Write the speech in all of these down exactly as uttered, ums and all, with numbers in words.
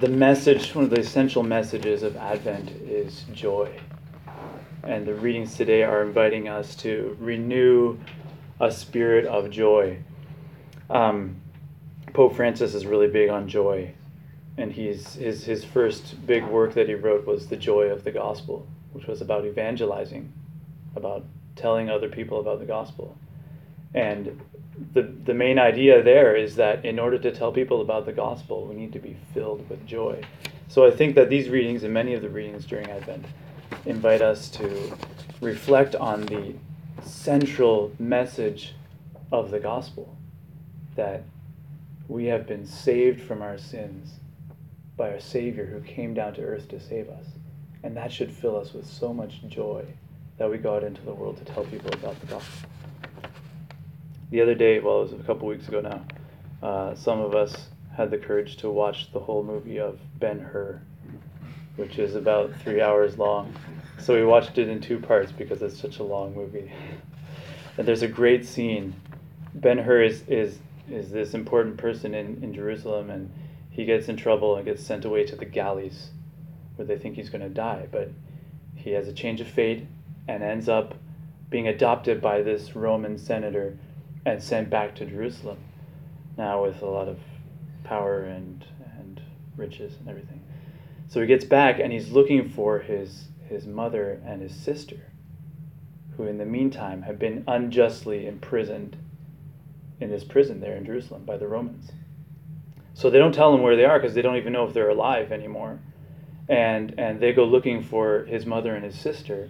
the message, one of the essential messages of Advent is joy. And the readings today are inviting us to renew a spirit of joy. Um, Pope Francis is really big on joy. And he's his his first big work that he wrote was The Joy of the Gospel, which was about evangelizing, about telling other people about the gospel. And the the main idea there is that in order to tell people about the gospel, we need to be filled with joy. So I think that these readings and many of the readings during Advent invite us to reflect on the central message of the gospel, that we have been saved from our sins by our Savior who came down to earth to save us. And that should fill us with so much joy that we go out into the world to tell people about the gospel. The other day, well, it was a couple weeks ago now, uh, some of us had the courage to watch the whole movie of Ben-Hur, which is about three hours long. So we watched it in two parts because it's such a long movie. And there's a great scene. Ben-Hur is, is, is this important person in, in Jerusalem, and he gets in trouble and gets sent away to the galleys where they think he's going to die. But he has a change of fate and ends up being adopted by this Roman senator and sent back to Jerusalem, now with a lot of power and and riches and everything. So he gets back and he's looking for his, his mother and his sister, who in the meantime have been unjustly imprisoned in this prison there in Jerusalem by the Romans. So they don't tell him where they are because they don't even know if they're alive anymore. And and they go looking for his mother and his sister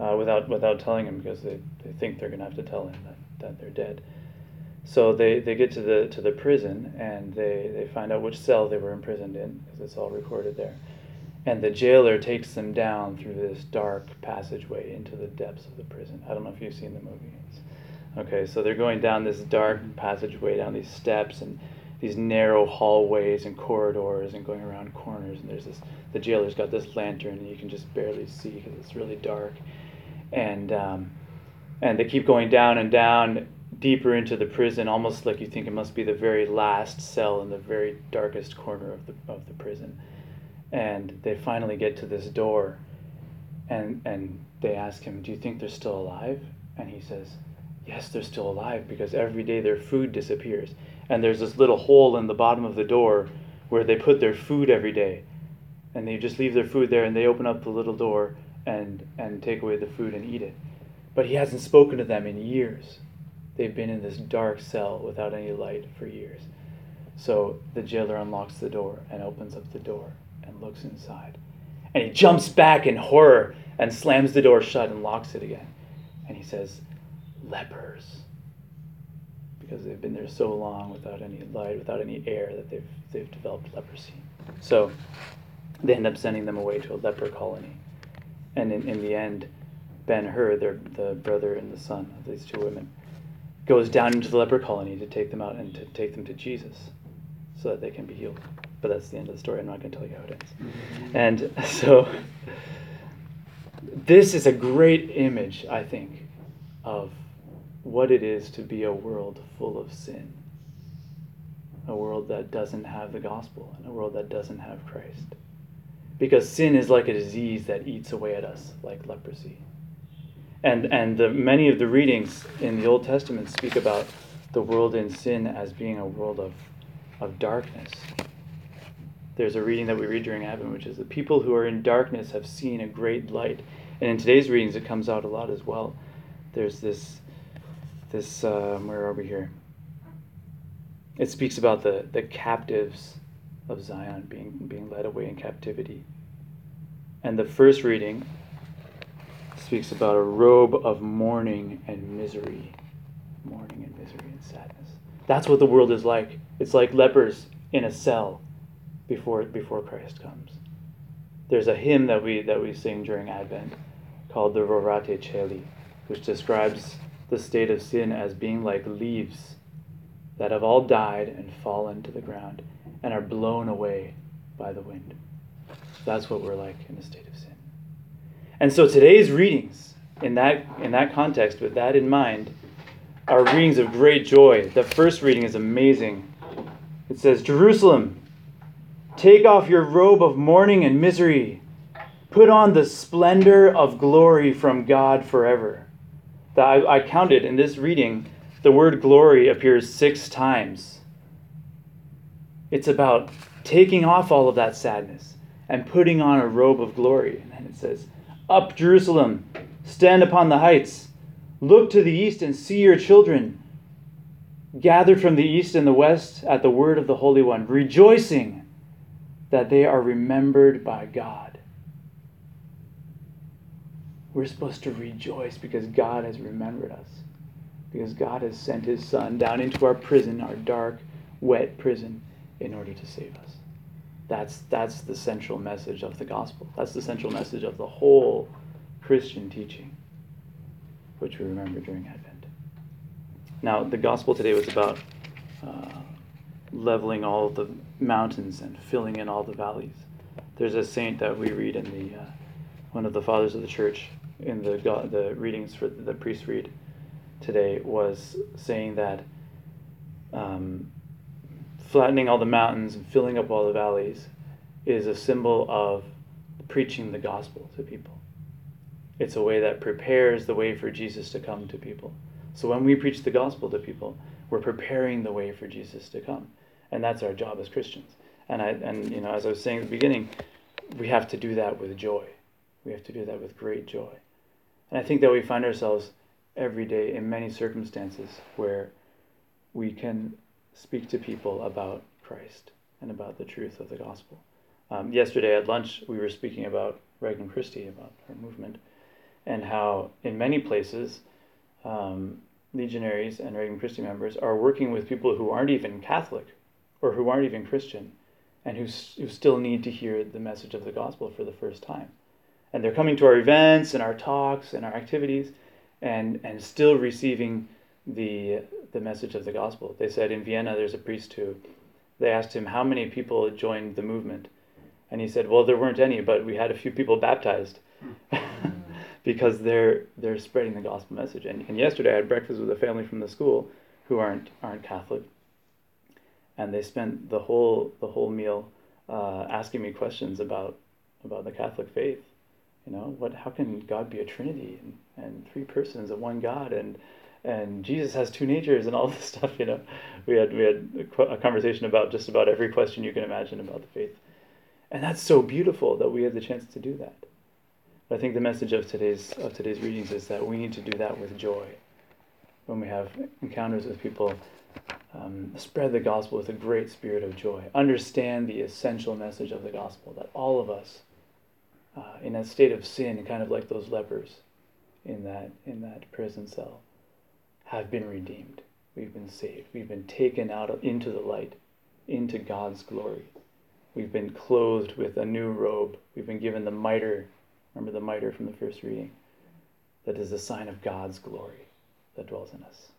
uh, without without telling him, because they, they think they're going to have to tell him that, that they're dead. So they, they get to the to the prison, and they, they find out which cell they were imprisoned in, because it's all recorded there. And the jailer takes them down through this dark passageway into the depths of the prison. I don't know if you've seen the movie. Okay, so they're going down this dark passageway, down these steps and these narrow hallways and corridors, and going around corners, and there's this, the jailer's got this lantern and you can just barely see because it's really dark. And um, and they keep going down and down, deeper into the prison, almost like you think it must be the very last cell in the very darkest corner of the of the prison. And they finally get to this door, and and they ask him, "Do you think they're still alive?" And he says, "Yes, they're still alive, because every day their food disappears." And there's this little hole in the bottom of the door where they put their food every day. And they just leave their food there, and they open up the little door and and take away the food and eat it. But he hasn't spoken to them in years. They've been in this dark cell without any light for years. So the jailer unlocks the door and opens up the door and looks inside. And he jumps back in horror and slams the door shut and locks it again. And he says, "Lepers," because they've been there so long without any light, without any air, that they've they've developed leprosy. So they end up sending them away to a leper colony. And in, in the end, Ben-Hur, their, the brother and the son of these two women, goes down into the leper colony to take them out and to take them to Jesus so that they can be healed. But that's the end of the story. I'm not going to tell you how it ends. And so this is a great image, I think, of what it is to be a world full of sin, a world that doesn't have the gospel, and a world that doesn't have Christ. Because sin is like a disease that eats away at us, like leprosy. And and the, many of the readings in the Old Testament speak about the world in sin as being a world of, of darkness. There's a reading that we read during Advent, which is, "The people who are in darkness have seen a great light." And in today's readings, it comes out a lot as well. There's this, this um, where are we here? It speaks about the, the captives of Zion being, being led away in captivity. And the first reading speaks about a robe of mourning and misery. Mourning and misery and sadness. That's what the world is like. It's like lepers in a cell before before Christ comes. There's a hymn that we that we sing during Advent called the Rorate Celi, which describes the state of sin as being like leaves that have all died and fallen to the ground and are blown away by the wind. That's what we're like in the state of sin. And so today's readings, in that in that context, with that in mind, are readings of great joy. The first reading is amazing. It says, "Jerusalem, Take off your robe of mourning and misery. Put on the splendor of glory from God forever. I, I counted in this reading, the word glory appears six times. It's about taking off all of that sadness and putting on a robe of glory. And then it says, "Up, Jerusalem, stand upon the heights. Look to the east and see your children, gathered from the east and the west at the word of the Holy One, rejoicing that they are remembered by God." We're supposed to rejoice because God has remembered us, because God has sent his Son down into our prison, our dark, wet prison, in order to save us. That's, that's the central message of the gospel. That's the central message of the whole Christian teaching, which we remember during Advent. Now, the gospel today was about uh, leveling all the mountains and filling in all the valleys. There's a saint that we read in the, uh, one of the fathers of the church, in the the readings for the priest read today, was saying that um, flattening all the mountains and filling up all the valleys is a symbol of preaching the gospel to people. It's a way that prepares the way for Jesus to come to people. So when we preach the gospel to people, we're preparing the way for Jesus to come. And that's our job as Christians. And, I, and you know, as I was saying at the beginning, we have to do that with joy. We have to do that with great joy. And I think that we find ourselves every day in many circumstances where we can speak to people about Christ and about the truth of the gospel. Um, yesterday at lunch, we were speaking about Regnum Christi, about her movement, and how in many places um, Legionaries and Regnum Christi members are working with people who aren't even Catholic or who aren't even Christian and who, who still need to hear the message of the gospel for the first time. And they're coming to our events and our talks and our activities and, and still receiving the the message of the gospel. They said in Vienna, there's a priest who, they asked him how many people joined the movement. And he said, well, there weren't any, but we had a few people baptized because they're they're spreading the gospel message. And, and yesterday I had breakfast with a family from the school who aren't aren't Catholic. And they spent the whole the whole meal uh, asking me questions about about the Catholic faith. You know, what? How can God be a Trinity and, and three persons and one God and and Jesus has two natures and all this stuff? You know, we had we had a conversation about just about every question you can imagine about the faith, and that's so beautiful that we have the chance to do that. But I think the message of today's of today's readings is that we need to do that with joy when we have encounters with people. Um, spread the gospel with a great spirit of joy. Understand the essential message of the gospel that all of us. Uh, in a state of sin, kind of like those lepers in that in that prison cell, have been redeemed. We've been saved. We've been taken out of, into the light, into God's glory. We've been clothed with a new robe. We've been given the mitre. Remember the mitre from the first reading? That is the sign of God's glory that dwells in us.